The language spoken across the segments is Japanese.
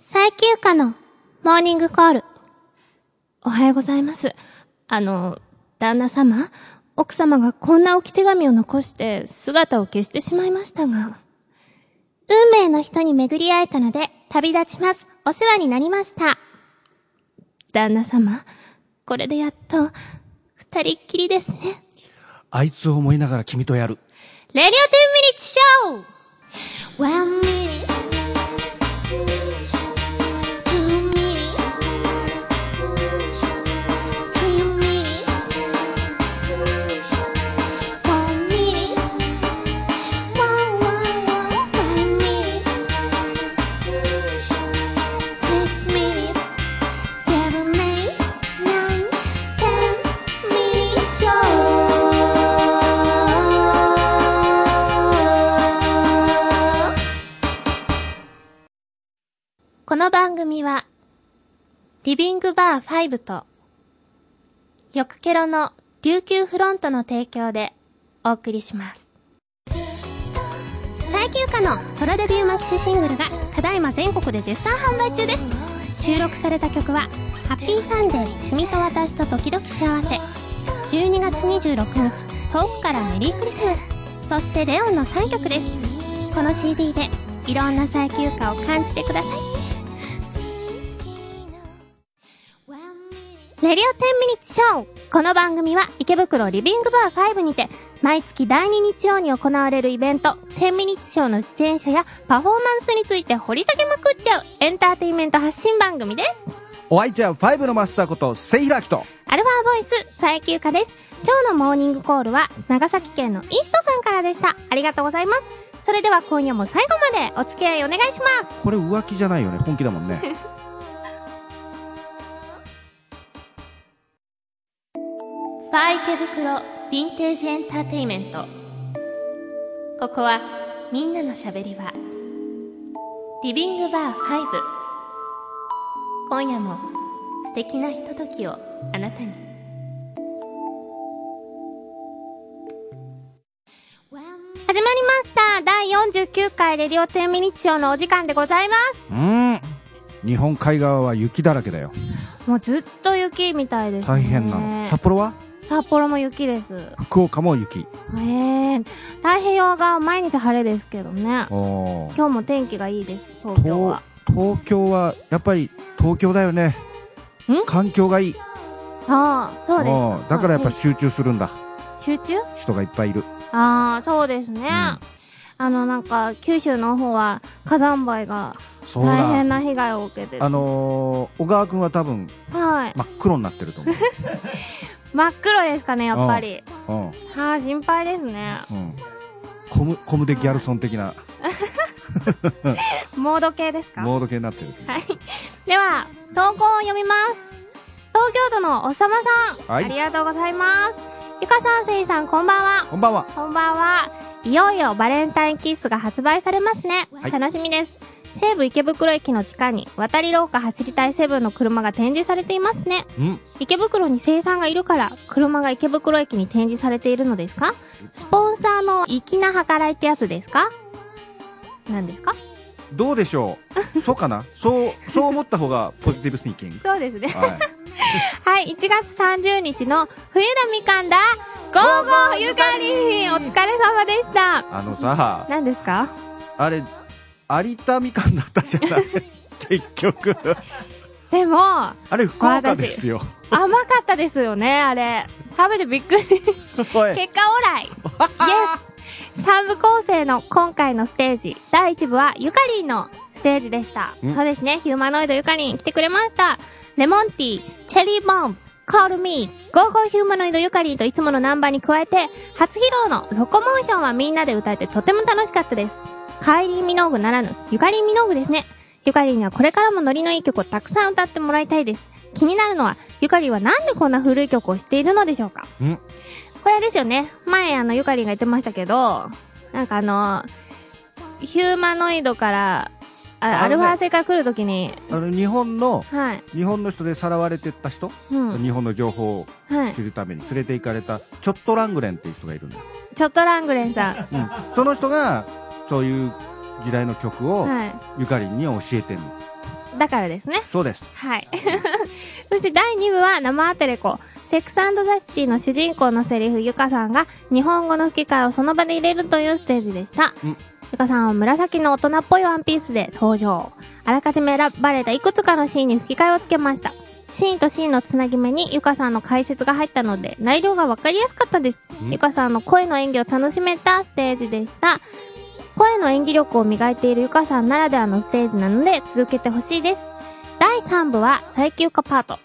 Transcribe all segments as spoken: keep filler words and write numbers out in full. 最休暇のモーニングコール。おはようございます。あの、旦那様、奥様がこんな置き手紙を残して姿を消してしまいましたが。運命の人に巡り会えたので旅立ちます。お世話になりました。旦那様、これでやっと二人っきりですね。あいつを思いながら君とやる。Radio テンミニッツ ショー！ ワン minute。この番組はリビングバーファイブとよくケロの琉球フロントの提供でお送りします。最休暇のソロデビューマキシシングルがただいま全国で絶賛販売中です。収録された曲はハッピーサンデー、君と私と時々幸せ、じゅうにがつにじゅうろくにち遠くからメリークリスマス、そしてレオンのさんきょくです。この シーディー でいろんな最休暇を感じてください。レディオテンミニッツ ショー。この番組は池袋リビングバーファイブにて毎月だいににちように行われるイベントテンミニッツ ショーの出演者やパフォーマンスについて掘り下げまくっちゃうエンターテインメント発信番組です。お相手はファイブのマスターことセイヒラキとアルファボイス最休暇です。今日のモーニングコールは長崎県のイーストさんからでした。ありがとうございます。それでは今夜も最後までお付き合いお願いします。これ浮気じゃないよね、本気だもんね。ファー池袋ヴィンテージエンターテイメント。ここはみんなのしゃべり場リビングバーファイブ。今夜も素敵なひとときをあなたに。始まりました。だいよんじゅうきゅうかいレディオテンミニッツ ショーのお時間でございます。うーん、日本海側は雪だらけだよ。もうずっと雪みたいですね。大変なの。札幌は？札幌も雪です。福岡も雪。へー、太平洋側は毎日晴れですけどね。今日も天気がいいです。東京は東京はやっぱり東京だよね。ん？環境がいい。ああ、そうですか。だからやっぱ集中するんだ。集中？人がいっぱいいる。ああ、そうですね、うん、あのなんか九州の方は火山灰が大変な被害を受けてる。あのー、小川くんは多分、はい、真っ黒になってると思う。真っ黒ですかね、やっぱり。うん、はあ、心配ですね、うん、コム、コムでギャルソン的なモード系ですか。モード系になってる、はい、では投稿を読みます。東京都のおさまさん、はい、ありがとうございます。ゆかさん、せいさん、こんばんは。こんばんは。こんばんは。いよいよバレンタインキッスが発売されますね、はい、楽しみです。西武池袋駅の地下に渡り廊下走りたいセブンの車が展示されていますね。ん？池袋に生産がいるから車が池袋駅に展示されているのですか？スポンサーの粋な計らいってやつですか？何ですか？どうでしょう。そうかな。そう、そう思った方がポジティブシンキング。そうですね、はいはい、いちがつさんじゅうにちの冬だみかんだゴーゴーゆかり、お疲れ様でした。あのさ、何ですかあれ、有田みかんだったじゃない。結局でもあれ福岡ですよ。甘かったですよね。あれ食べてびっくり。結果オーライ。イエス。さんぶ構成の今回のステージだいいちぶはゆかりんのステージでした。そうですね、ヒューマノイドゆかりん来てくれました。レモンティー、チェリーボン、コールミー、ゴーゴーヒューマノイドゆかりんといつものナンバーに加えて初披露のロコモーションはみんなで歌えてとても楽しかったです。カイリー・ミノーグならぬゆかりん・ミノーグですね。ゆかりんにはこれからもノリのいい曲をたくさん歌ってもらいたいです。気になるのはゆかりんはなんでこんな古い曲を知っているのでしょうか。んこれですよね、前あのゆかりんが言ってましたけど、なんかあのヒューマノイドからあ、ね、アルファ星から来るときにあの日本の、はい、日本の人でさらわれてった人、うん、日本の情報を知るために連れて行かれたちょっとラングレンっていう人がいるんだ。ちょっとラングレンさん、うん、その人がそういう時代の曲をゆかりんに教えてるの、だからですね。そうです。はい。そしてだいに部は生アテレコ。セックス&ザシティの主人公のセリフ、ゆかさんが日本語の吹き替えをその場で入れるというステージでした。うん、ゆかさんは紫の大人っぽいワンピースで登場。あらかじめ選ばれたいくつかのシーンに吹き替えをつけました。シーンとシーンのつなぎ目にゆかさんの解説が入ったので内容がわかりやすかったです。ゆかさんの声の演技を楽しめたステージでした。声の演技力を磨いているゆかさんならではのステージなので続けてほしいです。だいさん部は最休暇パート。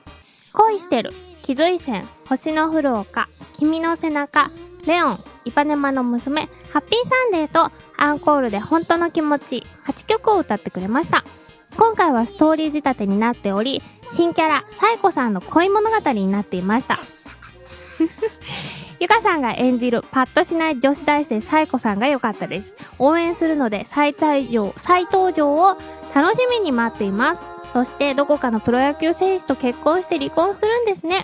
恋してる、気づいせん、星の降る丘、君の背中、レオン、イパネマの娘、ハッピーサンデーとアンコールで本当の気持ちはちきょくを歌ってくれました。今回はストーリー仕立てになっており、新キャラサイコさんの恋物語になっていました。ゆかさんが演じるパッとしない女子大生サイコさんが良かったです。応援するので再登場、再登場を楽しみに待っています。そしてどこかのプロ野球選手と結婚して離婚するんですね。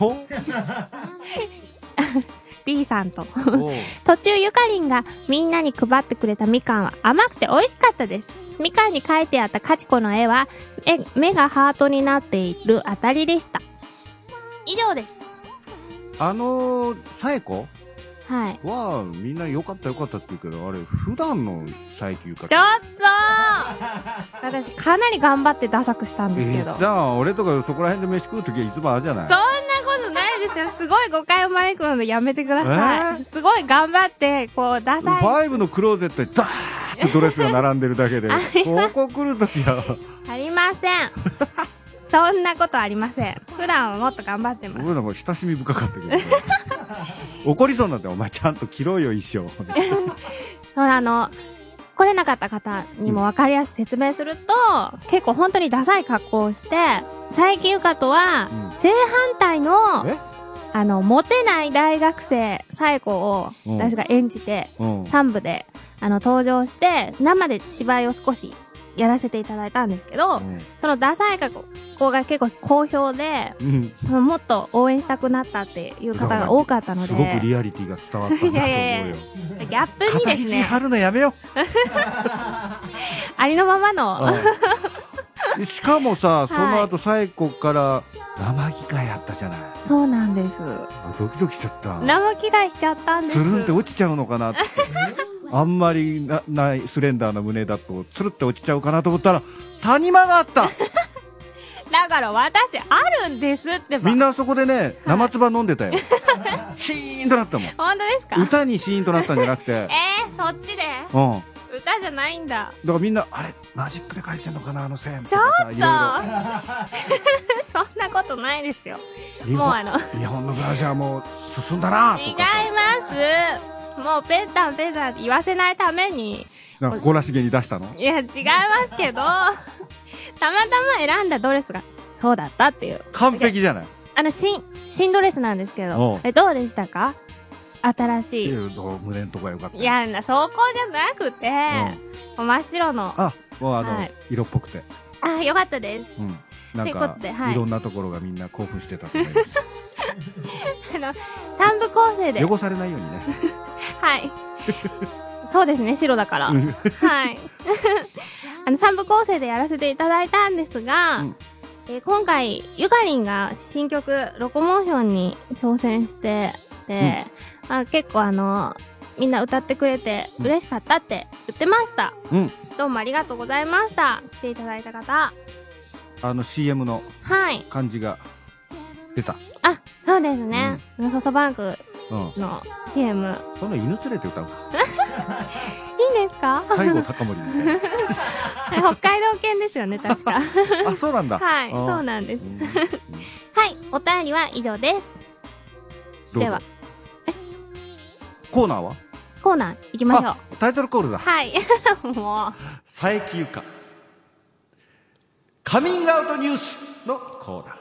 D さんと途中ゆかりんがみんなに配ってくれたみかんは甘くて美味しかったです。みかんに描いてあったかちこの絵は目がハートになっているあたりでした。以上です。あのさえこはみんなよかったよかったって言うけど、あれ普段の最休暇ちょっと私かなり頑張ってダサくしたんですけど、えー、じゃあ俺とかそこら辺で飯食うときはいつもあるじゃない。そんなことないですよ。すごい誤解を招くのでやめてください、えー、すごい頑張ってこうダサいファイブのクローゼットにダーッとドレスが並んでるだけでここ来るときはありません。そんなことありません。普段はもっと頑張ってます。俺らも親しみ深かったけど、ね、怒りそうなんだよ。お前ちゃんと着ろよ衣装。そうあの来れなかった方にも分かりやすく説明すると、うん、結構本当にダサい格好をして、最近ゆかとは正反対の、うん、あのモテない大学生サイコを私が演じて、うん、さん部であの登場して生で芝居を少しやらせていただいたんですけど、うん、そのダサい格好が結構好評で、うん、もっと応援したくなったっていう方が多かったので、すごくリアリティが伝わったんだと思うよ。いやいやギャップにですね、肩肘張るのやめよ。ありのままのああしかもさ、その後サイコから生着替えあったじゃない。そうなんです。ドキドキしちゃった。生着替えしちゃったんです。つるんって落ちちゃうのかなってあんまり な, ないスレンダーな胸だとつるって落ちちゃうかなと思ったら谷間があった。だから私あるんですって。みんなそこでね生唾飲んでたよ。シーンとなったもん。本当ですか。歌にシーンとなったんじゃなくてえー、そっちで、うん、歌じゃないんだ。だからみんなあれマジックで書いてんのかなあの線とかさ、いろいろ。そんなことないですよ。もうあの日本のブラジャーも進んだなとか。違います。もうペンタンペンタンって言わせないためになんかこらしげに出したの。いや違いますけどたまたま選んだドレスがそうだったっていう。完璧じゃない。あの新新ドレスなんですけど、えどうでしたか新しい。胸のとこが良かった。いやそこじゃなくて、うん、真っ白のあもうあの、はい、色っぽくてあ良かったです、うん、なんかということで、はい、いろんなところがみんな興奮してたと思います。あのさん部構成で汚されないようにね。はいそうですね白だからはいあのさん部構成でやらせていただいたんですが、うんえー、今回ゆかりんが新曲ロコモーションに挑戦してて、うんまあ、結構あのみんな歌ってくれて嬉しかったって言ってました、うん、どうもありがとうございました。来ていただいた方あの シーエム の感じが、はい出た。あ、そうですね、うん、ソフトバンクの シーエム、うん、そんな犬連れて歌うかいいんですか。最後高森みたいな北海道犬ですよね確かあ、そうなんだ。はい、そうなんです、うん、はい、お便りは以上です。どうぞ。ではえコーナーはコーナー行きましょう。タイトルコールだ。はいもう最休暇カミングアウトニュースのコーナー。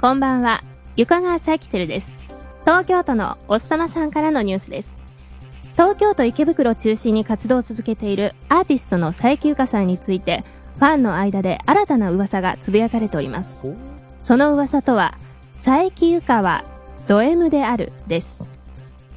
こんばんは、ゆかがさきてるです。東京都のおっさまさんからのニュースです。東京都池袋を中心に活動を続けているアーティストの最休暇さんについて、ファンの間で新たな噂がつぶやかれております。その噂とは、最休暇はド M であるです。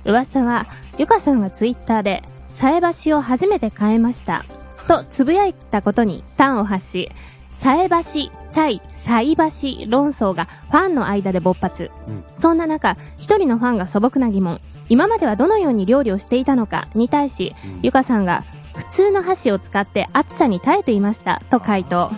噂は、ゆかさんがツイッターで、さえばしを初めて変えました。とつぶやいたことに端を発し、さえばし対さいばし論争がファンの間で勃発、うん、そんな中一人のファンが素朴な疑問、今まではどのように料理をしていたのかに対し、うん、ゆかさんが普通の箸を使って暑さに耐えていましたと回答。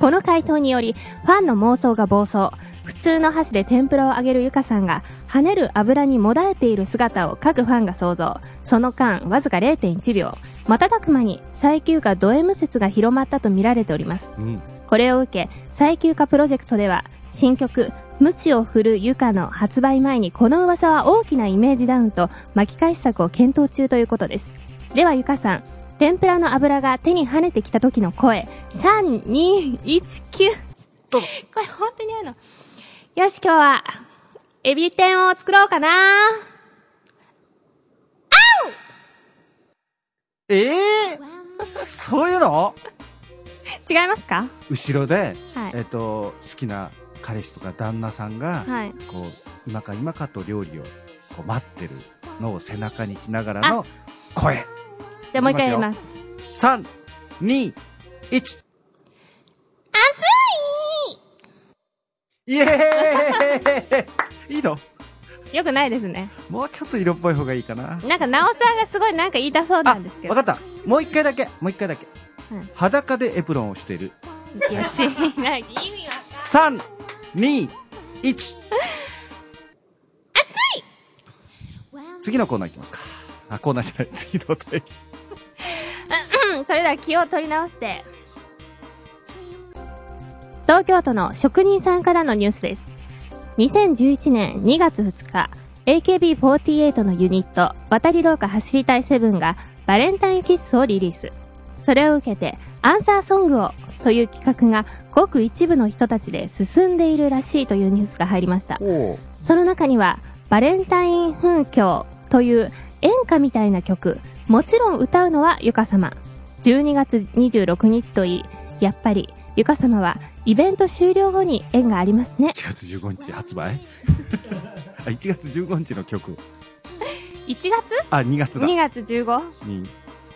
この回答によりファンの妄想が暴走。普通の箸で天ぷらを揚げるゆかさんが跳ねる油にもだえている姿を各ファンが想像。その間わずか れいてんいちびょう、瞬く間に再休暇ド M 説が広まったと見られております、うん、これを受け再休暇プロジェクトでは新曲鞭を振るゆかの発売前にこの噂は大きなイメージダウンと巻き返し策を検討中ということです。ではゆかさん、天ぷらの油が手に跳ねてきた時の声さん、に、いち、きゅう。どうぞ。これ本当にあるのよし、今日はエビ天を作ろうかな。あうえー、そういうの違いますか。後ろで、はい、えっと、好きな彼氏とか旦那さんが、はい、こう今か今かと料理をこう待ってるのを背中にしながらの声。じゃあもう一回やります。さん、に、いち。熱い。イエーイいいの？よくないですね。もうちょっと色っぽい方がいいかな。なんかなおさんがすごいなんか言いたそうなんですけど。あ、わかった。もう一回だけ、もう一回だけ、うん。裸でエプロンをしている。よし、なに意味は。さん、に、いち。熱い。次のコーナーいきますか。あ、コーナーじゃない。次のお題。それでは気を取り直して東京都の職人さんからのニュースです。にせんじゅういちねんにがつふつか エーケービーフォーティーエイト のユニット渡り廊下走りたいセブンがバレンタインキッスをリリース。それを受けてアンサーソングをという企画がごく一部の人たちで進んでいるらしいというニュースが入りました。その中にはバレンタイン奮興という演歌みたいな曲、もちろん歌うのはゆか様。じゅうにがつにじゅうろくにちといい、やっぱりゆか様はイベント終了後に縁がありますね。いちがつじゅうごにち発売あ、いちがつじゅうごにちの曲いちがつ？あ、にがつだ。にがつじゅうご？ に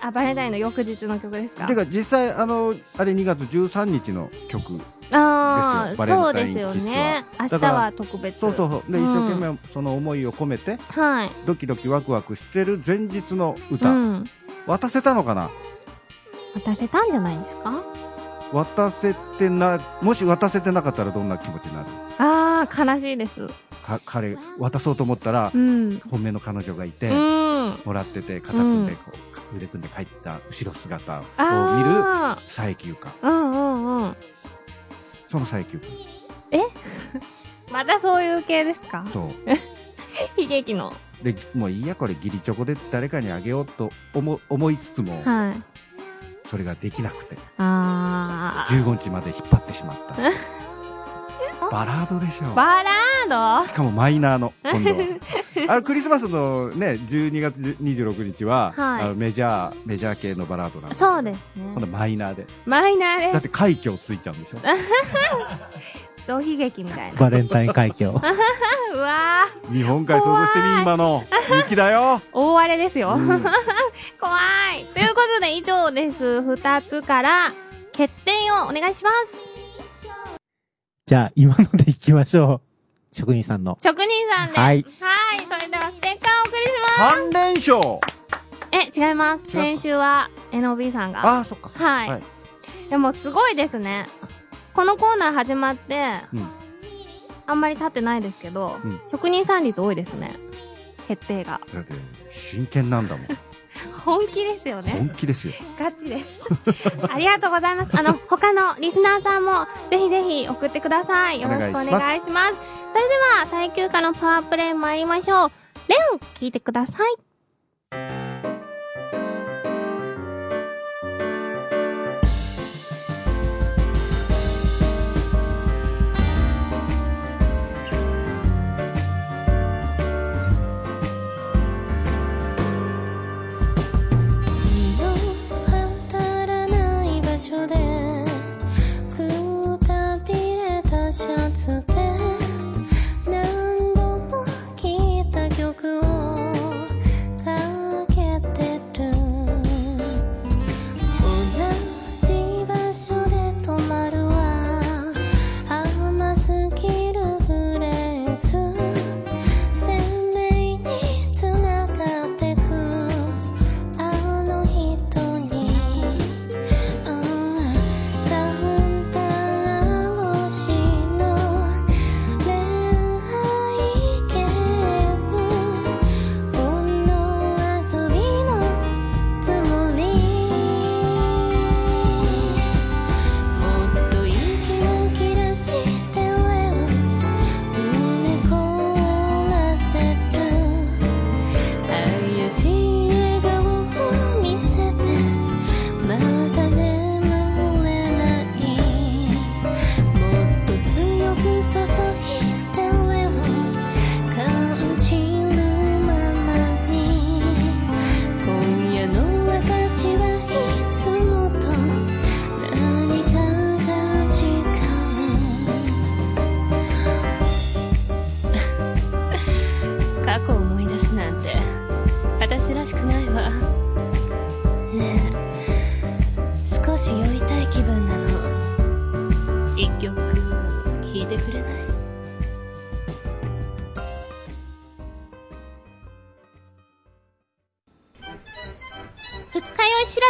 あ、バレンタインの翌日の曲ですか。てか実際あのあれにがつじゅうさんにちの曲ですよ。あ、バレンタインキッスはそうですよね。明日は特別。そうそうそうで、うん、一生懸命その思いを込めて、はい、ドキドキワクワクしてる前日の歌、うん、渡せたのかな。渡せたんじゃないんですか。渡せてな、もし渡せてなかったらどんな気持ちになる。あー、悲しいです。か彼渡そうと思ったら、うん、本命の彼女がいて、うん、もらってて肩組んで、うん、こう腕組んで帰った後ろ姿を見る最休暇、うんうんうん、その最休暇。えまたそういう系ですか。そう悲劇ので、もういいやこれギリチョコで誰かにあげようと 思, 思いつつも、はい、それができなくて、あ、じゅうごにちまで引っ張ってしまったバラードでしょ。バラードしかもマイナーの今度はあのクリスマスのねじゅうにがつにじゅうろくにちは、はい、あのメジャーメジャー系のバラードなんで。そうですね。今度マイナーでマイナーでだって快挙ついちゃうんでしょ同悲劇みたいなバレンタイン快挙うわー、日本海想像してみ、今の雪だよ大荒れですよ、うん、怖い。ということで以上です。ふたつから欠点をお願いします。じゃあ今のでいきましょう。職人さんの職人さんです。はい、はい、それではステッカーをお送りします。さんれんしょう。え、違います。先週は エヌオービー さんが、あ、そっか、はい、はい、でもすごいですね。このコーナー始まって、うん、あんまり経ってないですけど、うん、職人さん率多いですね。決定がだって真剣なんだもん本気ですよね。本気ですよ。ガチですありがとうございます。あの他のリスナーさんもぜひぜひ送ってください。よろしくお願いしま す, しますそれでは最休暇のパワープレイ参りましょう。レオン聞いてください。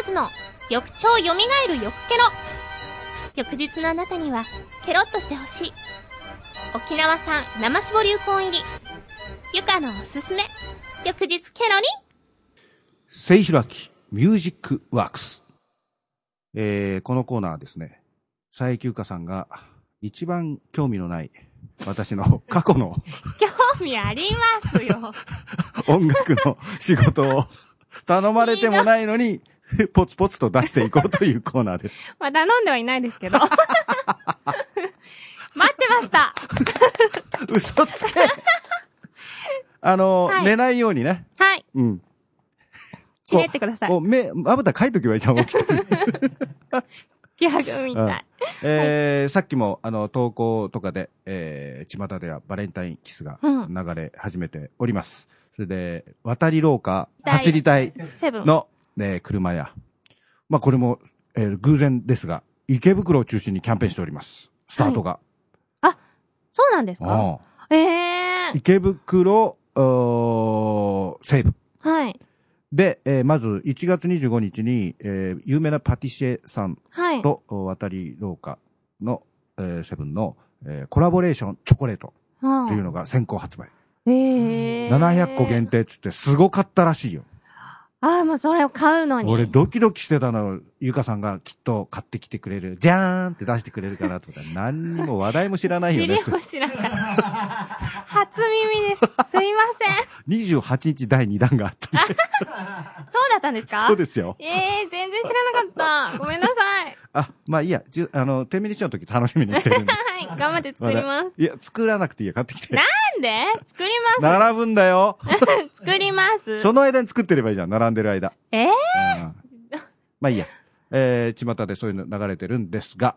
スの翌朝蘇る翌ケロ。翌日のあなたにはケロッとしてほしい。沖縄産生絞流行入りゆかのおすすめ、翌日ケロリ。聖ひらきミュージックワークス、えー、このコーナーはですね、佐伯ゆかさんが一番興味のない私の過去の興味ありますよ音楽の仕事を頼まれてもないのにポツポツと出していこうというコーナーですまあ頼んではいないですけど待ってました嘘つけあの、はい、寝ないようにね、はい、うん、ちねってください。目まぶたかいときはいいじゃん、起きてるギャグみたい、うん、えーはい、さっきもあの投稿とかで、えー、巷ではバレンタインキスが流れ始めております、うん、それで渡り廊下走りたいの、ね、車や、まあ、これも、えー、偶然ですが池袋を中心にキャンペーンしております。スタートが、はい、そうなんですか。えー、池袋西部、はい、で、えー、まずいちがつにじゅうごにちに、えー、有名なパティシエさんと、はい、渡り廊下の、えー、セブンの、えー、コラボレーションチョコレートというのが先行発売、えー、ななひゃっこ限定っつってすごかったらしいよ。ああ、もうそれを買うのに。俺ドキドキしてたの。ゆかさんがきっと買ってきてくれる、じゃーんって出してくれるかなと思ったら何にも話題も知らないよね。知りも知らない。初耳です。すいません。にじゅうはちにちだいにだんがあった。そうだったんですか？そうですよ。ええー、全然知らなかった。ごめんなさい。あ、まあいいや、じゅあの、じゅうミリショーの時楽しみにしてるんで。はい、頑張って作ります。いや、作らなくていいや、買ってきて。なんで？作ります。並ぶんだよ。作ります。その間に作ってればいいじゃん、並んでる間。ええー、まあいいや。えー、巷でそういうの流れてるんですが、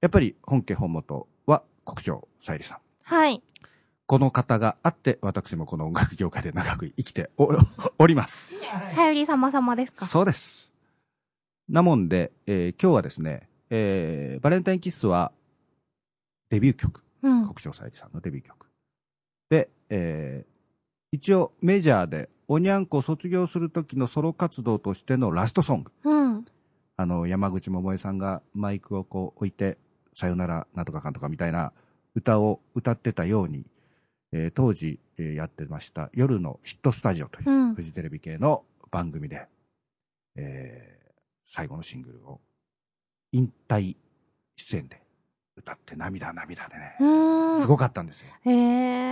やっぱり本家本元は国生さゆりさん。はい。この方があって、私もこの音楽業界で長く生きて お, おります。さゆり様様ですか？そうです。なもんで、えー、今日はですね、えー、バレンタインキッスはデビュー曲。うん、国生さゆりさんのデビュー曲。で、えー、一応メジャーでおにゃんこを卒業する時のソロ活動としてのラストソング。うん。あの山口百恵さんがマイクをこう置いてさよならなんとかかんとかみたいな歌を歌ってたように、えー、当時、えー、やってました夜のヒットスタジオという、うん、フジテレビ系の番組で、えー、最後のシングルを引退出演で歌って涙涙でね、すごかったんですよ。へ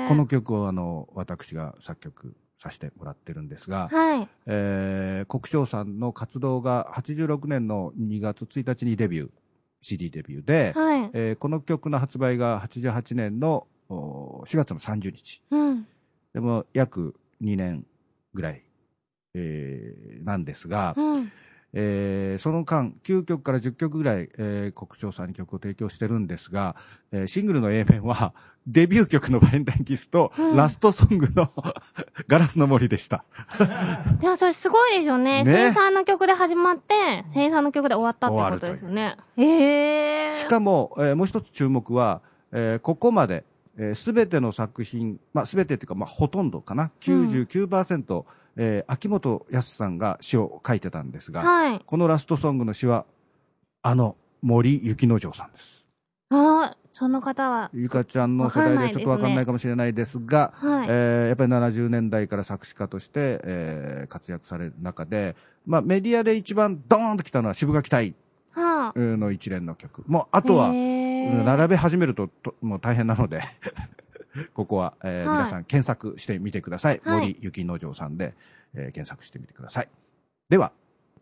ー。この曲をあの私が作曲させてもらってるんですが、はい、えー、国生さんの活動がはちじゅうろくねんのにがつついたちにデビュー シーディー デビューで、はい、えー、この曲の発売がはちじゅうはちねんのしがつのさんじゅうにち、うん、でも約にねんぐらい、えー、なんですが、うん、えー、その間きゅうきょくからじゅっきょくぐらい、えー、国生さんに曲を提供してるんですが、えー、シングルの A 面はデビュー曲のバレンタインキスと、うん、ラストソングのガラスの森でしたでもそれすごいでしょうね。生産、ね、の曲で始まって生産の曲で終わったってことですよね。えー、しかも、えー、もう一つ注目は、えー、ここまで、えー、全ての作品、まあ、全てっていうか、まあ、ほとんどかな きゅうじゅうきゅうパーセント、うん、えー、秋元康さんが詩を書いてたんですが、はい、このラストソングの詩はあの森雪之丞さんです。ああ、その方はゆかちゃんの世代でちょっとわかんないかもしれないですが、はい、えー、やっぱりななじゅうねんだいから作詞家として、えー、活躍される中で、まあ、メディアで一番ドーンときたのは渋垣隊の一連の曲、はあ、もうあとは並べ始める と, ともう大変なのでここは、えーはい、皆さん検索してみてください、はい、森雪之丞さんで、えー、検索してみてください。では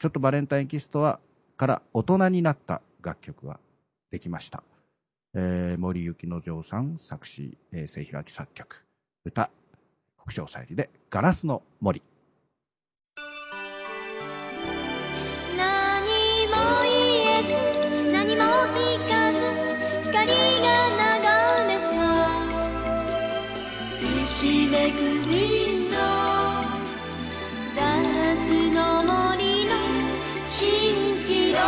ちょっとバレンタインキスとはから大人になった楽曲ができました、えー、森雪之丞さん作詞、えー、聖ひらき作曲、歌国生さゆりでガラスの森。何も言えず何も聞かず光がしめくりのガラスの森の蜃気楼。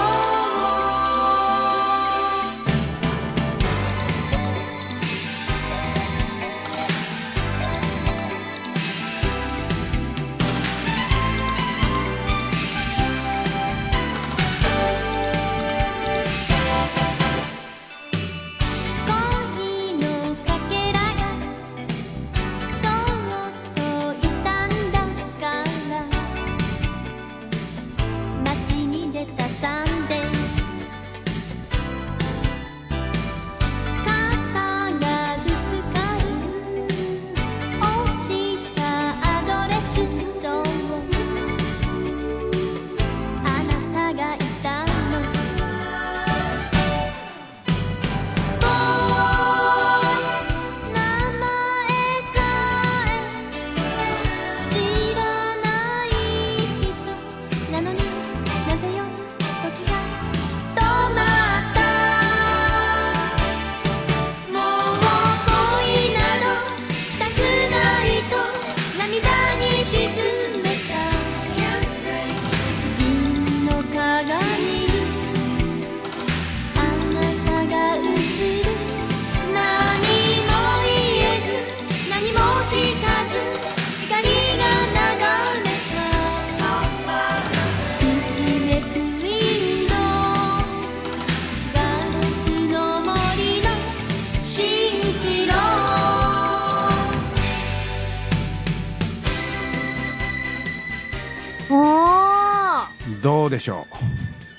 どうでしょ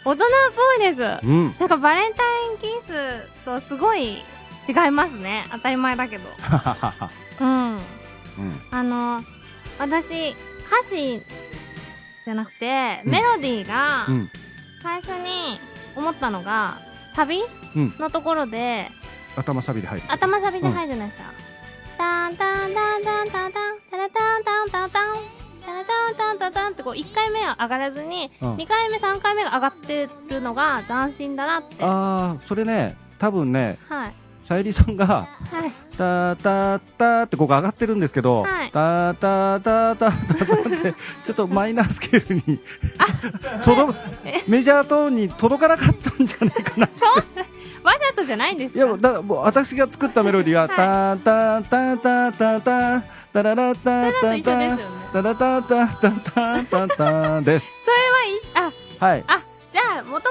う。大人っぽいです、うん、なんかバレンタインキスとすごい違いますね。当たり前だけど、うんうん、あの私歌詞じゃなくて、うん、メロディーが、うん、最初に思ったのがサビ、うん、のところで頭サビで入る頭サビで入るじゃないですか、うん、タンタンタンタンタンタンタラタンタンタンタンタラタンタンタンタンってこういっかいめは上がらずに、うん、にかいめさんかいめが上がってるのが斬新だなって。ああ、それね多分ね、はい、さゆりさんが、はい、タタタってここ上がってるんですけど、はい、タタタタタタってちょっとマイナースケールに届メジャートーンに届かなかったんじゃないかなって。わざとじゃないんですよ。いやだもう私が作ったメロディーは、はい、タタタタタタタララタタタタラタタタタタタです。それはいあはいあじゃあもともと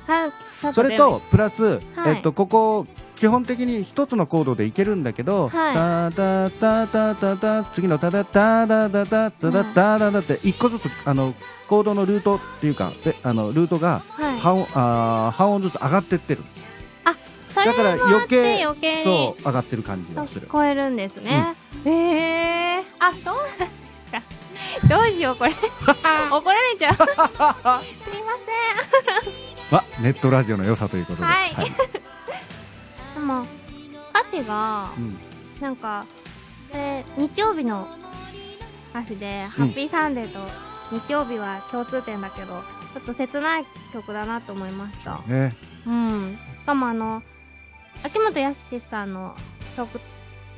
はさそれとプラス、はい、えっとここ基本的に一つのコードでいけるんだけど、はい、タタタタタタ次のタタタタタタタタタタって一個ずつあのコードのルートっていうかであのルートが半、はい、あ半音ずつ上がってってる。だから余計、余計そう上がってる感じがする。聞こえるんですね。うん、えー、あ、そうなんですか。どうしようこれ怒られちゃう。すいません。はネットラジオの良さということで。はい。はい、でも歌詞が、うん、なんかこれ日曜日の歌詞で、うん、ハッピーサンデーと日曜日は共通点だけど、ちょっと切ない曲だなと思いました。ね。うん。しかもあの。秋元康さんの曲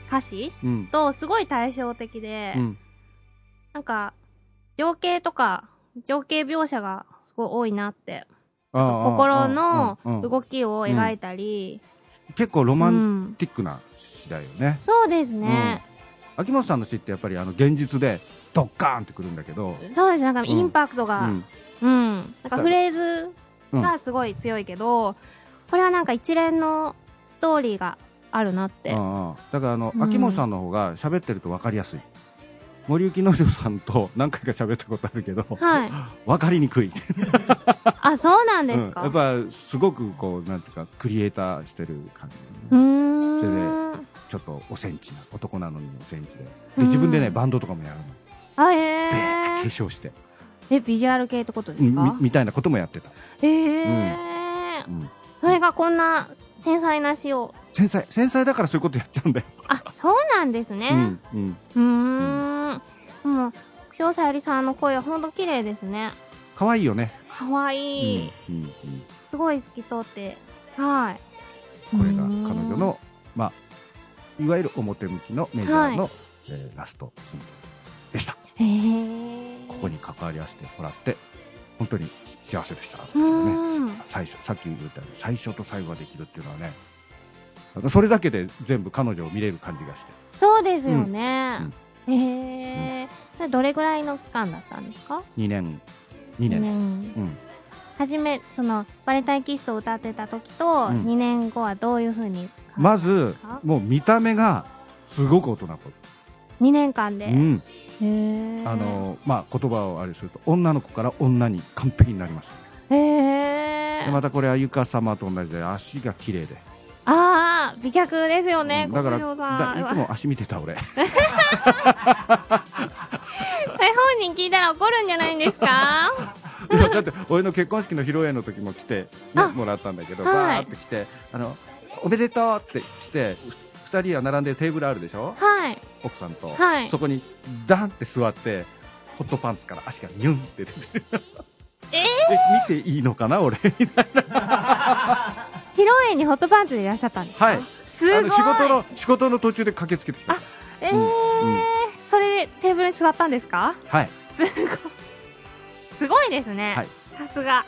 歌詞、うん、とすごい対照的で、うん、なんか情景とか情景描写がすごい多いなって。心の動きを描いたり、うん、結構ロマンティックな詩だよね、うん、そうですね、うん、秋元さんの詩ってやっぱりあの現実でドッカーンってくるんだけど、そうです、なんかインパクトが、うんうん、なんかフレーズがすごい強いけど、うん、これはなんか一連のストーリーがあるなって。ああ、だからあの、うん、秋元さんの方が喋ってると分かりやすい。森幸之丞さんと何回か喋ったことあるけど、はい、分かりにくいあ、そうなんですか、うん、やっぱすごくこうなんていうかクリエイターしてる感じ、ね、うーん、それでちょっとおセンチな男なのにおセンチで、で自分でねバンドとかもやるの、あ、えー、化粧してえビジュアル系ってことですか み, みたいなこともやってた。えー、うんうん、それがこんな繊細な詩を繊細繊細だからそういうことやっちゃうんだよ。あ、そうなんですね。うんうん。うーん。もう翔さゆりさんの声は本当綺麗ですね。可愛いよね。可愛い。うんうんうん、すごい透き通って、はい。これが彼女のまあいわゆる表向きのメジャーの、はい、えー、ラストシーンでした。へー。ここに関わり合わせてもらって本当に幸せでした、ね、最初さっき言ったように最初と最後ができるっていうのはね、それだけで全部彼女を見れる感じがして。そうですよね、うん、えー、うん、どれぐらいの期間だったんですか？にねんにねんです、うん、初めそのバレンタインキッスを歌ってた時と、うん、にねんごはどういう風にまずもう見た目がすごく大人っぽいにねんかんで、うん、あのまあ、言葉をあれすると女の子から女に完璧になりましたね。でまたこれはゆか様と同じで足が綺麗で、ああ美脚ですよね、うん、だからだいつも足見てた俺本人聞いたら怒るんじゃないんですかいやだって俺の結婚式の披露宴の時も来て、ね、もらったんだけど、はい、バーって来てあのおめでとうって来てふたりは並んでテーブルあるでしょ、はい、奥さんと、はい、そこにダンって座ってホットパンツから足がニュンって出てる、えー、え見ていいのかな俺みたいな披露宴にホットパンツでいらっしゃったんですか、はい、すごい。あの仕事の仕事の途中で駆けつけてきた。あ、えー、うんうん、それでテーブルに座ったんですか、はい、すごいすごいですね、はい、さすが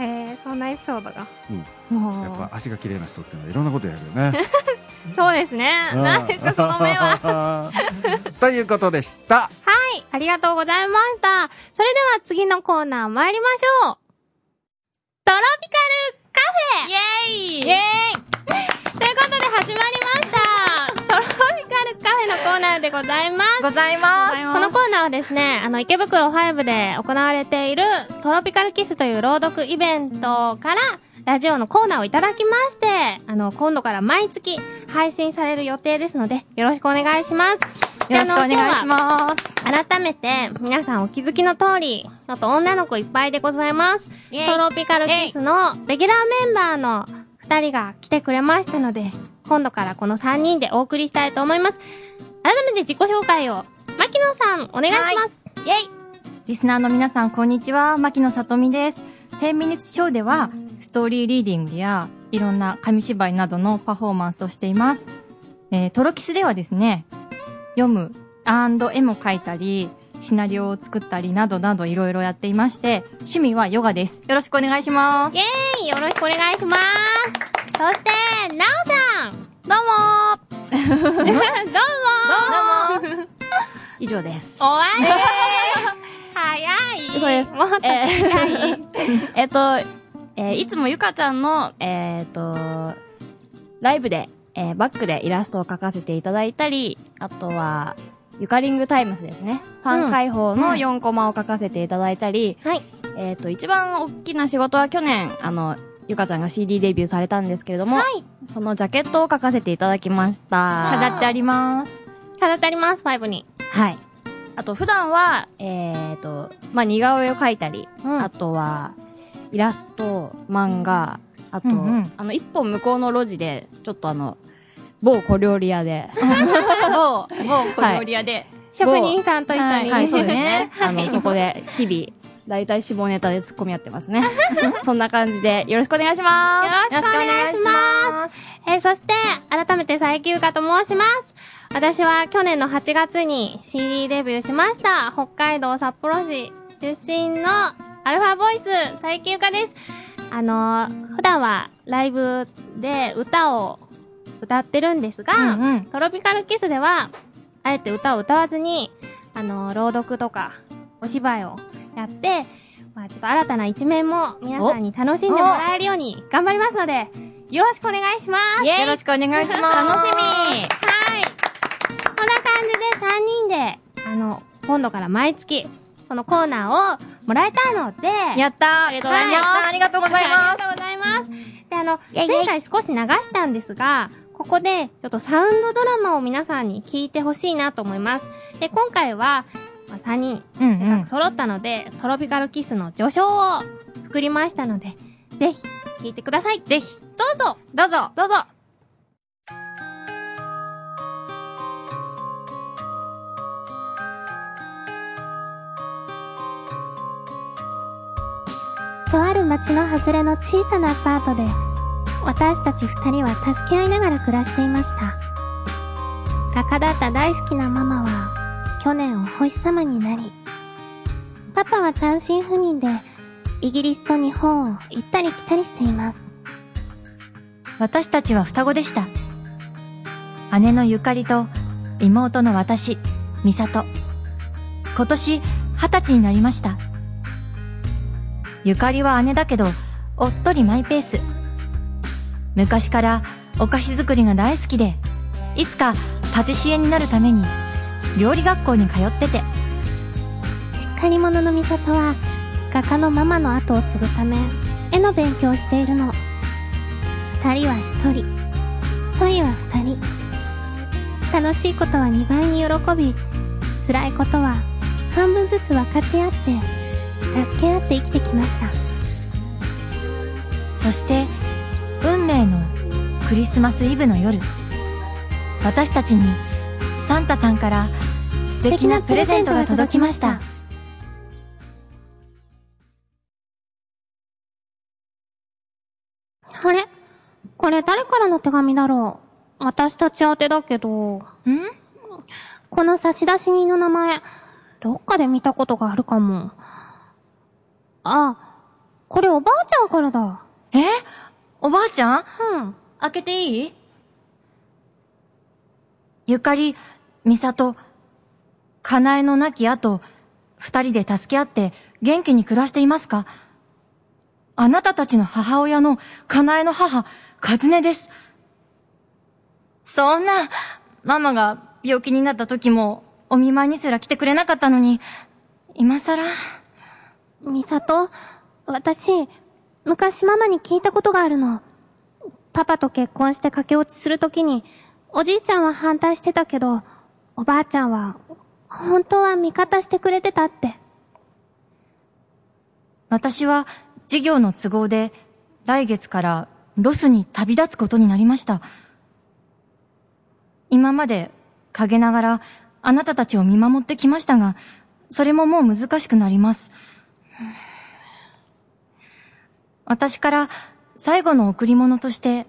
えー、そんなエピソードが、うん、もうやっぱ足が綺麗な人ってのはいろんなことやるよねそうですね、何ですかその目はということでした。はい、ありがとうございました。それでは次のコーナー参りましょう。トロピカルカフェ、イエーイ、イエーイということで始まりましたトロピカルカフェのコーナーーナーでございます。ございます。このコーナーはですね、あの、池袋ファイブで行われているトロピカルキスという朗読イベントから、ラジオのコーナーをいただきまして、あの、今度から毎月配信される予定ですので、よろしくお願いします。よろしくお願いします。改めて、皆さんお気づきの通り、あと女の子いっぱいでございます。トロピカルキスのレギュラーメンバーのふたりが来てくれましたので、今度からこのさんにんでお送りしたいと思います。改めて自己紹介を、牧野さん、お願いします。イェイ。リスナーの皆さん、こんにちは。牧野さとみです。テンミニッツ ショーでは、ストーリーリーディングやいろんな紙芝居などのパフォーマンスをしています。えー、トロキスではですね、読む&絵も描いたり、シナリオを作ったりなどなどいろいろやっていまして、趣味はヨガです。よろしくお願いします。イェーイ、よろしくお願いします。そして、なおさん、どうもーどうもーどうもー以上です。終わりー早い。そうです。もっと早い。えっと、えー、いつもゆかちゃんの、えーと、ライブで、えー、バックでイラストを描かせていただいたり、あとは、ゆかリングタイムスですね。ファン解放のよんコマを描かせていただいたり、うんうん、えーと、一番大きな仕事は去年、あの、ゆかちゃんが シーディー デビューされたんですけれども、はい、そのジャケットを描かせていただきました。飾ってあります。飾ってあります、ファイブに。はい。あと、普段は、えーと、まあ、似顔絵を描いたり、うん、あとは、イラスト、漫画、あと、うんうん、あの、一本向こうの路地で、ちょっとあの、某小料理屋で。某、某小料理屋で、はい。職人さんと一緒に。はい、はい、そうですね。あの、そこで、日々、だいたい下ネタで突っ込み合ってますね。そんな感じで、よろしくお願いします。よろしくお願いします。えー、そして、改めて、佐伯優香と申します。私は去年のはちがつに シーディー デビューしました。北海道札幌市出身の、アルファボイス、佐伯優香です。あのー、普段はライブで歌を歌ってるんですが、うんうん、トロピカルキスでは、あえて歌を歌わずに、あのー、朗読とか、お芝居をやって、まあちょっと新たな一面も皆さんに楽しんでもらえるように頑張りますので、よろしくお願いします。よろしくお願いします。楽しみ。はい。こんな感じでさんにんで、あの、今度から毎月、このコーナーをもらえたので。やったー、はい、ありがとうございます。ありがとうございます。ありがとうございます。で、あの、前回少し流したんですが、ここで、ちょっとサウンドドラマを皆さんに聞いてほしいなと思います。で、今回は、まあ、さんにん、せっかく揃ったので、うんうん、トロピカルキスの序章を作りましたので、ぜひ、聞いてください。ぜひ、どうぞどうぞどうぞとある町の外れの小さなアパートで、私たち二人は助け合いながら暮らしていました。画家だった大好きなママは、去年お星様になり、パパは単身赴任で、イギリスと日本を行ったり来たりしています。私たちは双子でした。姉のゆかりと、妹の私、みさと。今年、二十歳になりました。ゆかりは姉だけど、おっとりマイペース。昔からお菓子作りが大好きで、いつかパティシエになるために料理学校に通ってて。しっかり者の美里は画家のママの後を継ぐため絵の勉強をしているの。二人は一人、一人は二人。楽しいことは二倍に喜び、辛いことは半分ずつ分かち合って助け合って生きてきました。そして運命のクリスマスイブの夜、私たちにサンタさんから素敵なプレゼントが届きました。あれ、これ誰からの手紙だろう。私たち宛てだけど、ん?この差出人の名前どっかで見たことがあるかも。あ、これおばあちゃんからだ。え?おばあちゃん?うん。開けていい?ゆかり、みさと、かなえの亡き後、二人で助け合って元気に暮らしていますか?あなたたちの母親のかなえの母、かずねです。そんな、ママが病気になった時もお見舞いにすら来てくれなかったのに、今さら。美里、私昔ママに聞いたことがあるの。パパと結婚して駆け落ちするときに、おじいちゃんは反対してたけど、おばあちゃんは本当は味方してくれてたって。私は事業の都合で来月からロスに旅立つことになりました。今まで陰ながらあなたたちを見守ってきましたが、それももう難しくなります。私から最後の贈り物として、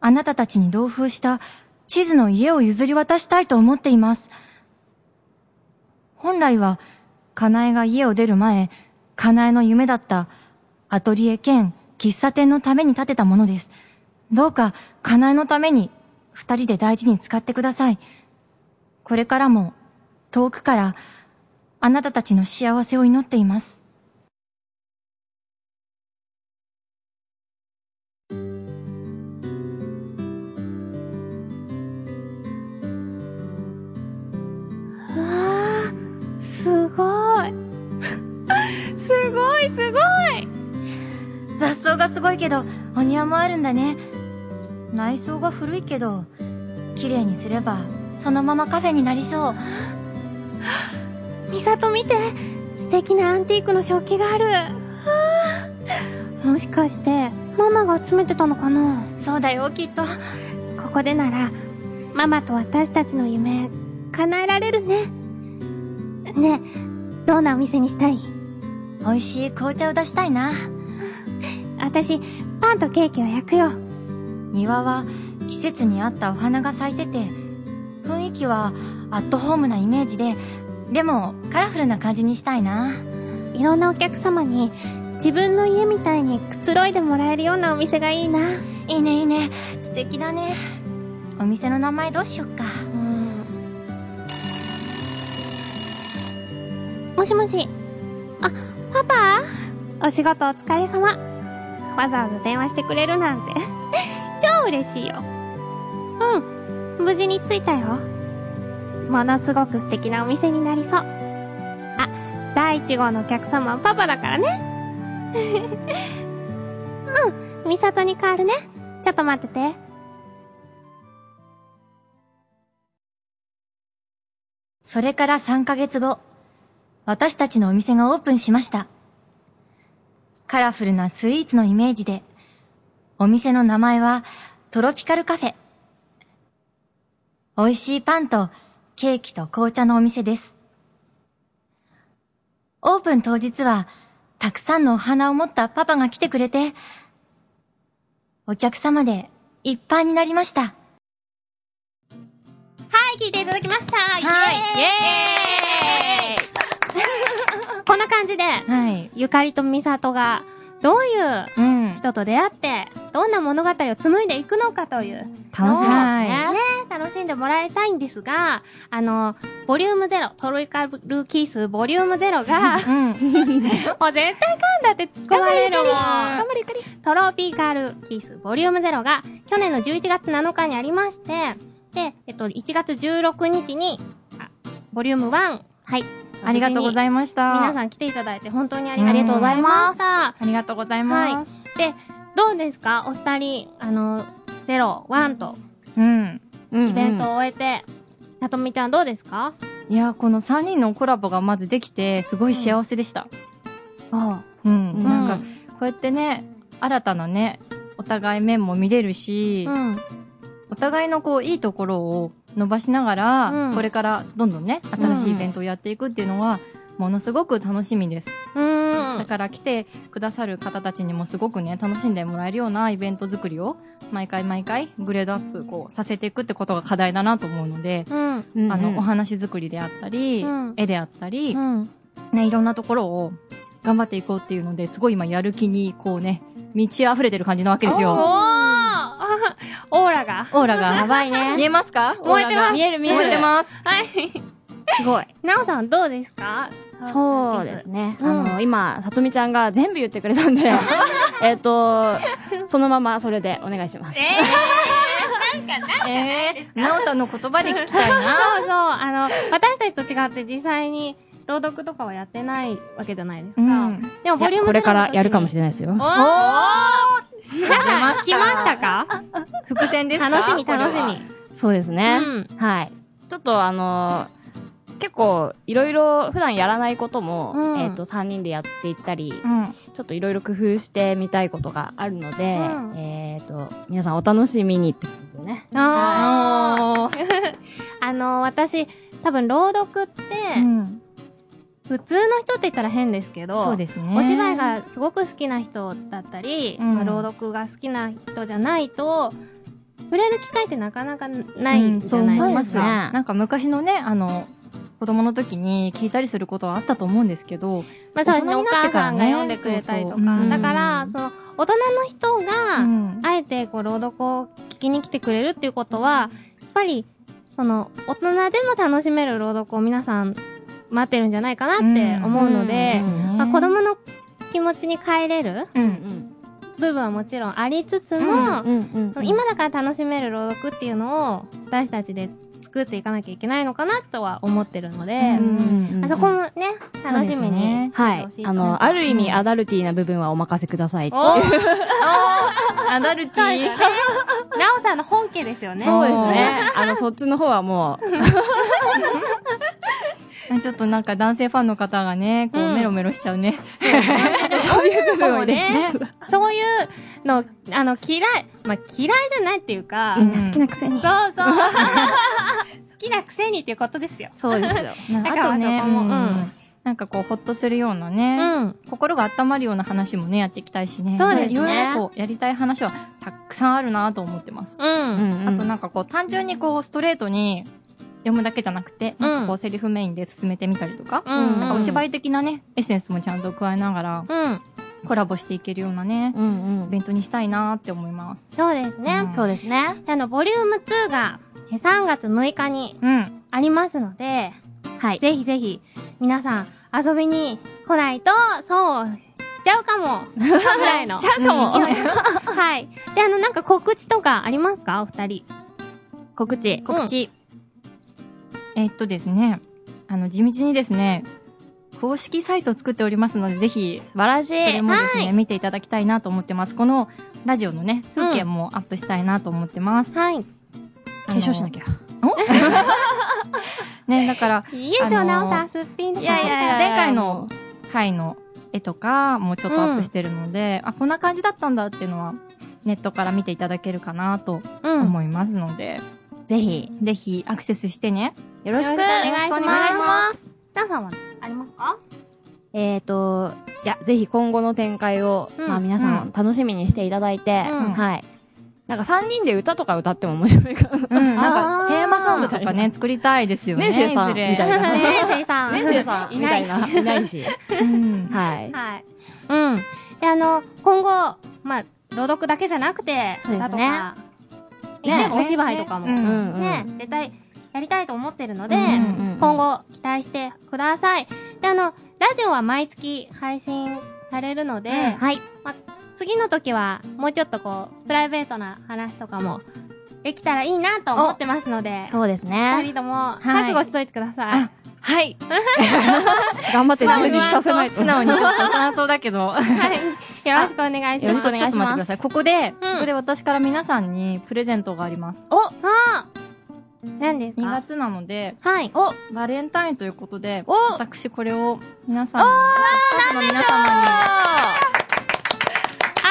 あなたたちに同封した地図の家を譲り渡したいと思っています。本来は、かなえが家を出る前、かなえの夢だったアトリエ兼喫茶店のために建てたものです。どうか、かなえのために二人で大事に使ってください。これからも遠くからあなたたちの幸せを祈っています。すごいすごいすごい。雑草がすごいけどお庭もあるんだね。内装が古いけど綺麗にすればそのままカフェになりそう。美里見て、素敵なアンティークの食器がある。もしかしてママが集めてたのかな。そうだよ、きっと。ここでならママと私たちの夢叶えられるね。ねえ、どんなお店にしたい？美味しい紅茶を出したいな。私、パンとケーキを焼くよ。庭は季節に合ったお花が咲いてて、雰囲気はアットホームなイメージで、でもカラフルな感じにしたいな。いろんなお客様に自分の家みたいにくつろいでもらえるようなお店がいいな。いいねいいね、素敵だね。お店の名前どうしよっか。もしもし。あ、パパ？お仕事お疲れ様。わざわざ電話してくれるなんて超嬉しいよ。うん、無事に着いたよ。ものすごく素敵なお店になりそう。あ、だいいち号のお客様はパパだからね。うん、美里に代わるね。ちょっと待ってて。それからさんかげつご、私たちのお店がオープンしました。カラフルなスイーツのイメージで、お店の名前はトロピカルカフェ。美味しいパンとケーキと紅茶のお店です。オープン当日は、たくさんのお花を持ったパパが来てくれて、お客様でいっぱいになりました。はい、聞いていただきました。はい、イエーイ、イエーイ。こんな感じで、はい、ゆかりとみさとがどういう人と出会って、うん、どんな物語を紡いでいくのかという楽しみですね。楽しんでもらいたいんですが、あのボリュームゼロ、トロピカルキスボリュームゼロが、うん、もう絶対噛んだって突っ込まれるもん。頑張れゆかり。トロピカルキスボリュームゼロが去年のじゅういちがつなのかにありまして、で、えっといちがつじゅうろくにちにあボリュームワン、はい。ありがとうございました。皆さん来ていただいて本当にありがとうございました。ありがとうございます。はい、で、どうですか？お二人、あの、ゼロ、ワンと、うん。イベントを終えて、さとみちゃんどうですか？いや、この三人のコラボがまずできて、すごい幸せでした。うん、ああ。うん。なんか、こうやってね、新たなね、お互い面も見れるし、うん、お互いのこう、いいところを、伸ばしながら、うん、これからどんどんね、新しいイベントをやっていくっていうのは、ものすごく楽しみです。うん、だから来てくださる方たちにもすごくね、楽しんでもらえるようなイベント作りを、毎回毎回グレードアップこうさせていくってことが課題だなと思うので、うん、あの、うん、お話作りであったり、うん、絵であったり、うん、ね、いろんなところを頑張っていこうっていうので、すごい今やる気にこうね、満ち溢れてる感じなわけですよ。オーラが。オーラが。やばいね。見えますか？燃えてます。見える見える。燃えてます。はい。すごい。なおさんどうですか？そうですね。うん、あの、今、さとみちゃんが全部言ってくれたんで、えっと、そのままそれでお願いします。えーなんかなんかないですか、えー、なおさんの言葉で聞きたいな。そうそう、あの私たちと違って実際に朗読とかはやってないわけじゃないですか、うん、でもボリュームこれからやるかもしれないですよ。おー、おー出ました。来ましたか？伏線ですか？楽しみ楽しみ。そうですね、うん、はい。ちょっとあのー、結構いろいろ普段やらないことも、うん、えっとさんにんでやっていったり、うん、ちょっといろいろ工夫してみたいことがあるので、うん、えっと皆さんお楽しみにってことですよね。あーあのー、私多分朗読って、うん、普通の人って言ったら変ですけど、そうですね、お芝居がすごく好きな人だったり、うんまあ、朗読が好きな人じゃないと触れる機会ってなかなかないじゃないですか、うん、そうですね。なんか昔のね、あの子供の時に聞いたりすることはあったと思うんですけど、まあ、そうですね、お母さんが読んでくれたりとか、そうそう、うん、だからその大人の人が、うん、あえてこう朗読を聞きに来てくれるっていうことは、やっぱりその大人でも楽しめる朗読を皆さん待ってるんじゃないかなって思うので、まあ、子供の気持ちに変えれる部分はもちろんありつつも、今だから楽しめる朗読っていうのを私たちで作っていかなきゃいけないのかなとは思ってるので、あそこもね、楽しみにしてほしい、ね、はい、あのある意味アダルティーな部分はお任せくださいっていうアダルティーなおさんの本家ですよね。そうですね、あのそっちの方はもうちょっとなんか男性ファンの方がね、こう、うん、メロメロしちゃうね。そうね。ちょっとそういうのもね、そういうの、あの、嫌い、まあ、嫌いじゃないっていうか。みんな好きなくせに。そうそう。好きなくせにっていうことですよ。そうですよ。だからあとね、うんうん、なんかこう、ほっとするようなね、うん、心が温まるような話もね、やっていきたいしね。そうですね。いろいろこう、やりたい話はたくさんあるなと思ってます。うん。あとなんかこう、単純にこう、ストレートに、読むだけじゃなくて、なんかこうセリフメインで進めてみたりとか、うんうん、なんかお芝居的なね、エッセンスもちゃんと加えながら、うん、コラボしていけるようなね、うんうん、イベントにしたいなーって思います。そうですね。うん、そうですね。あの、ボリュームツーがさんがつむいかにありますので、うん、はい、ぜひぜひ皆さん遊びに来ないと、そうしちゃうかも、ぐらいの。しちゃうかも。はい。で、あの、なんか告知とかありますか、お二人。告知。告知。うん、えっとですね、あの、地道にですね、公式サイトを作っておりますので、ぜひ、素晴らしい。それもですね、はい、見ていただきたいなと思ってます。この、ラジオのね、風景もアップしたいなと思ってます。うん、はい。継承しなきゃ。おね、だから、いいですよ、なおさん、すっぴんです。いやいやいや、前回の回の絵とか、もうちょっとアップしてるので、うん、あ、こんな感じだったんだっていうのは、ネットから見ていただけるかなと思いますので、うん、ぜひ、ぜひ、アクセスしてね、よろしくお願いします。ダンさんはありますか？えっと、いや、ぜひ今後の展開を、うん、まあ皆さん楽しみにしていただいて、うん、はい。なんかさんにんで歌とか歌っても面白いかな。うん、なんかテーマソングとかね、作りたいですよね。ねえせいさん。みたいな。ねえせいさん。ねえせいさん。みたいな。いないし。はい。はい。うん。で、あの、今後、まあ、朗読だけじゃなくて、そうですね。ね、お芝居とかも。ね、絶対、やりたいと思ってるので、今後期待してください。で、あの、ラジオは毎月配信されるので、うん、はい。ま、次の時はもうちょっとこう、プライベートな話とかもできたらいいなと思ってますので、そうですね。二人とも覚悟しといてください。はい。頑張って充実させないと。素直にちょっと感想だけど。はい。よろしくお願いします。よろしくお願いします。ここで、ここで私から皆さんにプレゼントがあります。お！ああ！何ですか？ に 月なので、はい。お、バレンタインということで、お、私これを皆さんに、おー、なんでしょう、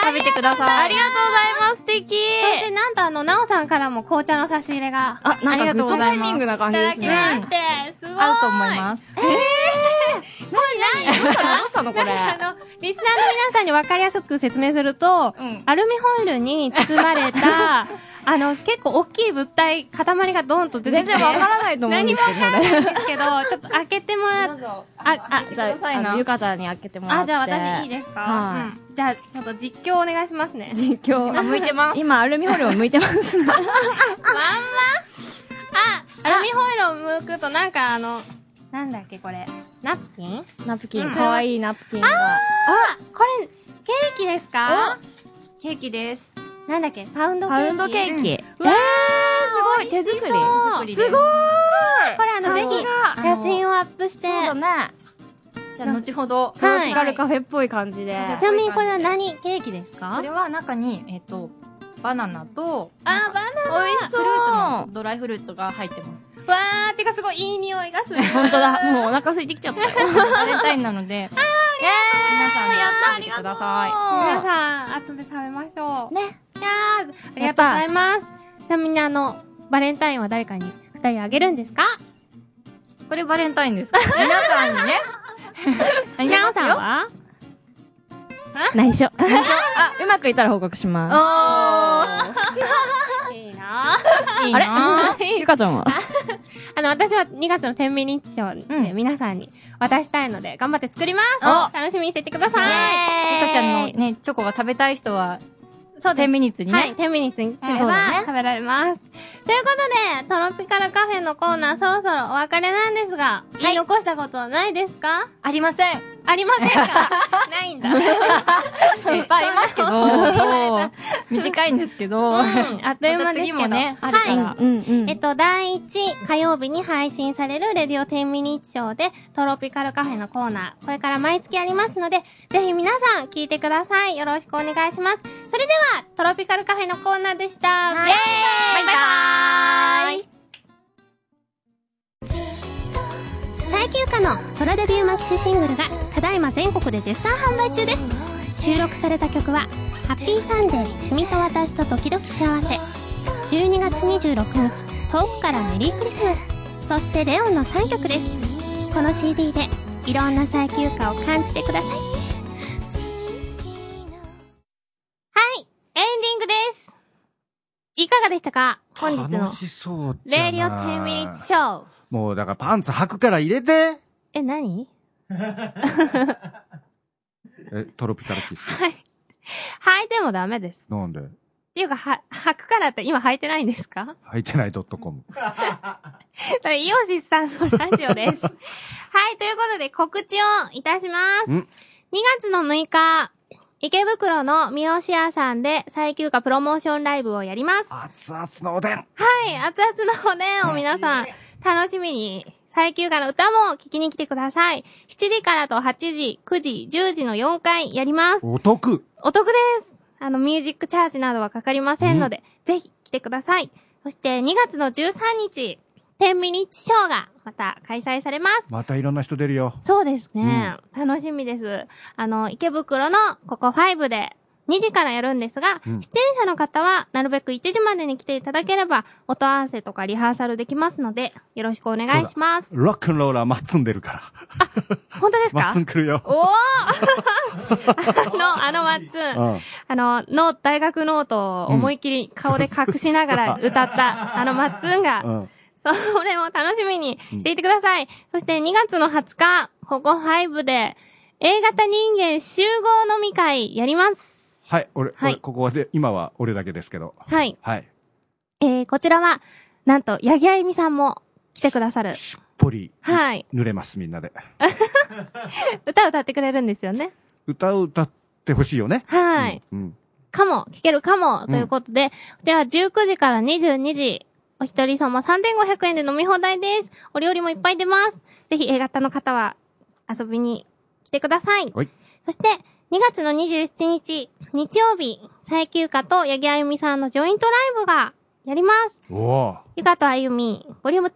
食べてください。ありがとうございます。素敵。そしてなんとあの、なおさんからも紅茶の差し入れが、あ、なんかグッドタイミングな感じですね。いただきまして、すごい。合うと思います。えー、なになにどうしたのどうしたのこれ。あの、リスナーの皆さんに分かりやすく説明すると、アルミホイルに包まれた、あの、結構大きい物体、塊がドンと出てきて。全然わからないと思うんですけど。何もわからないんですけど、ちょっと開けてもらって。どうぞ。あ、あ、じゃあ、ゆかちゃんに開けてもらって。あ、じゃあ私いいですか？うん。じゃあ、ちょっと実況お願いしますね。実況。今、向いてます。今、アルミホイルを向いてます。まんま？あ、アルミホイルを向くとなんかあの、なんだっけこれ。ナプキン？ナプキン。かわいいナプキンが。ああ！これ、ケーキですか？ケーキです。なんだっけ、パウンドケーキ。パウンドケーキ。うわー！い手作り、手作りですごーい。これあのぜひ写真をアップして、そうだね。じゃあ後ほどトロピカルカフェっぽい感じで。ちなみにこれは何ケーキですか？これは中にえっとバナナとあバナナ美味しそうフルーツのドライフルーツが入ってます。わーてかすごいいい匂いがする。本当だ。もうお腹空いてきちゃった。バレンタインなので。あありがとう。皆さん後で食べましょう。ね。いやーありがとうございます。ちなみにあのバレンタインは誰かに二人あげるんですか？これバレンタインですか？皆さんにね。なおさんは内緒。内緒。あ、うまくいったら報告します。いいなぁ。いいなぁ。ゆかちゃんはあの、私はにがつのじゅうみっかショーで皆さんに渡したいので頑張って作ります。楽しみにしててください。ゆかちゃんのね、チョコが食べたい人は、そうです。じゅうみっかにね。はい、じゅうみっかに来れば食べられます。ということで、トロピカルカフェのコーナーそろそろお別れなんですが、言い残したことはないですか？ありません。ありませんか？ないんだ。いっぱいありますけど、短いんですけど、あっという間ですけど。次もね、あるから。えっと、だいいち火曜日に配信されるレディオじゅうみっかショーでトロピカルカフェのコーナー、これから毎月ありますので、ぜひ皆さん聞いてください。よろしくお願いします。それでは、トロピカルカフェのコーナーでした。バイバーイ。最休暇のソラデビューマキシシングルがただいま全国で絶賛販売中です。収録された曲はハッピーサンデー君と私と時々幸せ、じゅうにがつにじゅうろくにち遠くからメリークリスマス、そしてレオンのさんきょくです。この シーディー でいろんな最休暇を感じてください。はい、エンディングです。いかがでしたか？本日のレディオじゅうみっかショー、もう、だからパンツ履くから入れて。え、何？え、トロピカルキス。はい。履いてもダメです。なんで？っていうか、は、履くからって今履いてないんですか？履いてない .com。それ、イオシスさんのラジオです。はい、ということで告知をいたします。にがつのむいか、池袋の三好屋さんで最休暇プロモーションライブをやります。熱々のおでん。はい、熱々のおでんを皆さん、楽しみに、最休暇の歌も聴きに来てください。しちじからとはちじ、くじ、じゅうじのよんかいやります。お得。お得です。あの、ミュージックチャージなどはかかりませんので、ぜひ来てください。そしてにがつのじゅうさんにち、じゅうみっかショーがまた開催されます。またいろんな人出るよ。そうですね。うん、楽しみです。あの、池袋のここごで、にじからやるんですが、うん、出演者の方はなるべくいちじまでに来ていただければ音合わせとかリハーサルできますのでよろしくお願いします。ロックンローラーマッツン出るから。あ、本当ですか？マッツン来るよ。おーあの、あのマッツン。うん、あの、の大学ノートを思いっきり顔で隠しながら歌ったあのマッツンが、うん、それを楽しみにしていてください。うん、そしてにがつのはつか、ここごで A 型人間集合飲み会やります。はい、俺、はい、俺、ここで、今は俺だけですけど。はい。はい。えー、こちらは、なんと、八木あゆみさんも来てくださる。しっぽり。はい。濡れます、みんなで。歌を歌ってくれるんですよね。歌を歌ってほしいよね。はい。うんうん、かも、聴けるかも、ということで、うん、こちらはじゅうくじからにじゅうにじ、お一人様さんぜんごひゃくえんで飲み放題です。お料理もいっぱい出ます。ぜひ、A 型の方は遊びに来てください。はい。そして、にがつのにじゅうしちにち、日曜日、最休暇と八木あゆみさんのジョイントライブがやります。おぉ。ゆかとあゆみ、ボリュームに。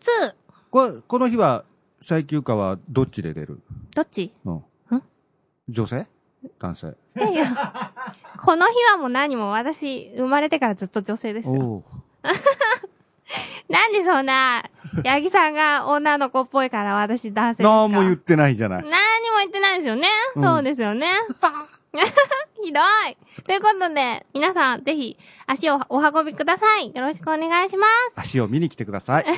これ、この日は、最休暇はどっちで出る？どっち？うん。ん？女性？男性？いやいや。この日はもう何も私、生まれてからずっと女性ですよ。おぉ。なんでそんな、八木さんが女の子っぽいから私男性ですか？何も言ってないじゃない。何も言ってないですよね。うん、そうですよね。ひどい。ということで、皆さんぜひ足をお運びください。よろしくお願いします。足を見に来てください。え、では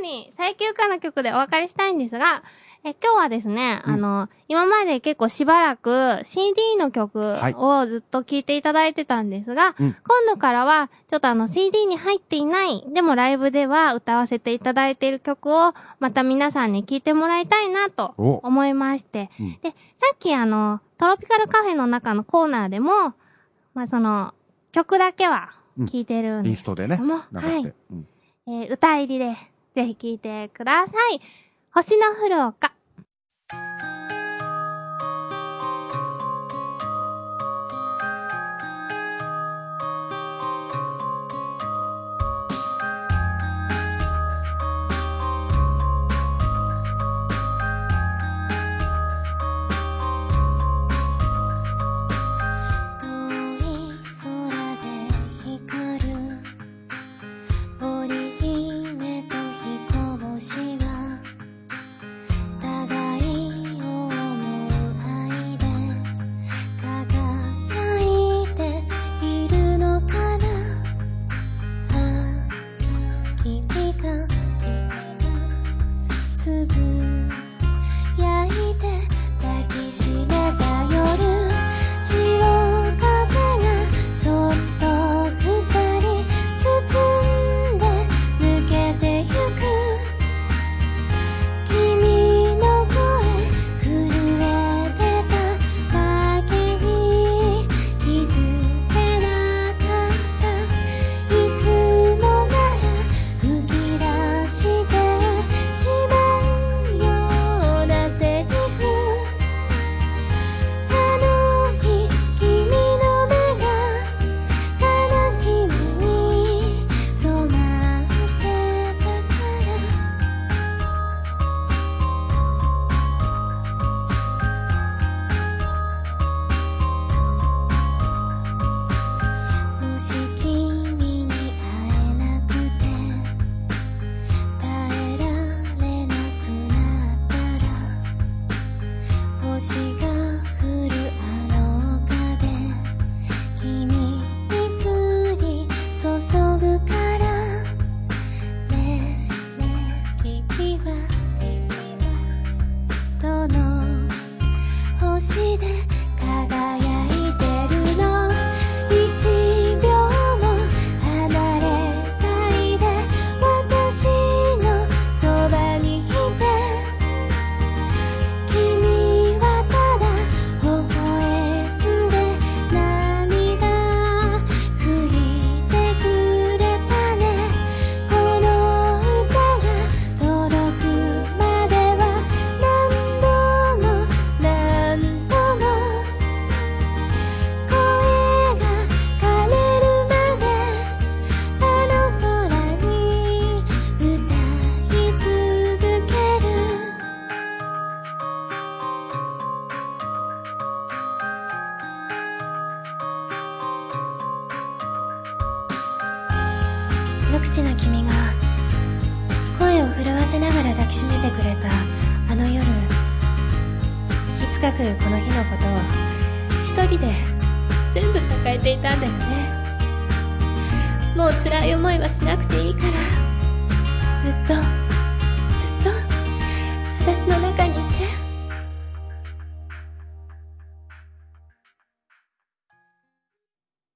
最後に最休暇の曲でお別れしたいんですが、え、今日はですね、うん、あの、今まで結構しばらく シーディー の曲をずっと聴いていただいてたんですが、はい、うん、今度からはちょっとあの シーディー に入っていない、でもライブでは歌わせていただいている曲をまた皆さんに聴いてもらいたいなと思いまして、うん、で、さっきあの、トロピカルカフェの中のコーナーでも、まあ、その、曲だけは聴いてるんですけども、うん、インストでね、流して、はい、うん、えー、歌入りでぜひ聴いてください。星の降る丘。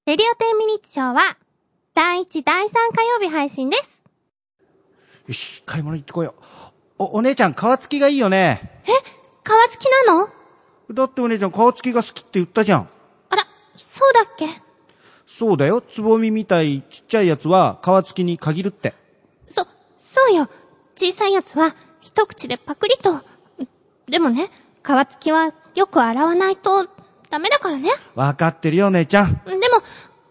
レディオテンミニッツショーはだいいち、だいさん火曜日配信です。よし、買い物行ってこよう。 お, お姉ちゃん、皮付きがいいよね。え、皮付きなの？だってお姉ちゃん、皮付きが好きって言ったじゃん。あら、そうだっけ？そうだよ、つぼみみたいちっちゃいやつは皮付きに限るって。そ、そうよ、小さいやつは一口でパクリと。でもね、皮付きはよく洗わないとダメだからね。わかってるよ、姉ちゃん。でも、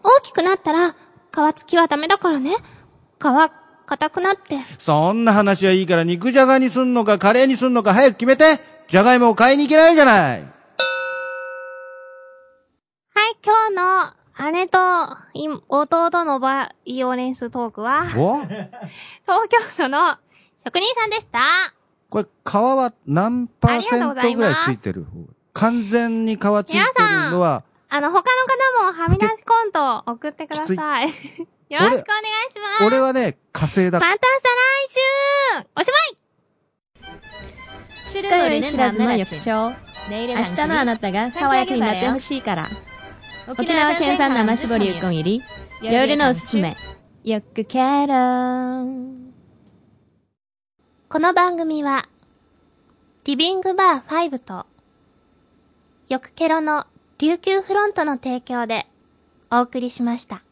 大きくなったら、皮付きはダメだからね。皮、硬くなって。そんな話はいいから、肉じゃがにすんのか、カレーにすんのか、早く決めて。じゃがいもを買いに行けないじゃない。はい、今日の姉と弟のバイオレンストークは、お東京都の職人さんでした。これ、皮は何パーセントぐらいついてる？完全に皮ついてるのは、あの、他の方もはみ出しコント送ってください。よろしくお願いします。俺, 俺はね、火星だ。また再来週おしまい。知るより知らずの翌朝、明日のあなたが爽やかになってほしいから。沖縄県産生絞りうこん入り、夜のおすすめ。よくケロ。この番組は、リビングバーファイブと、よくケロの琉球フロントの提供でお送りしました。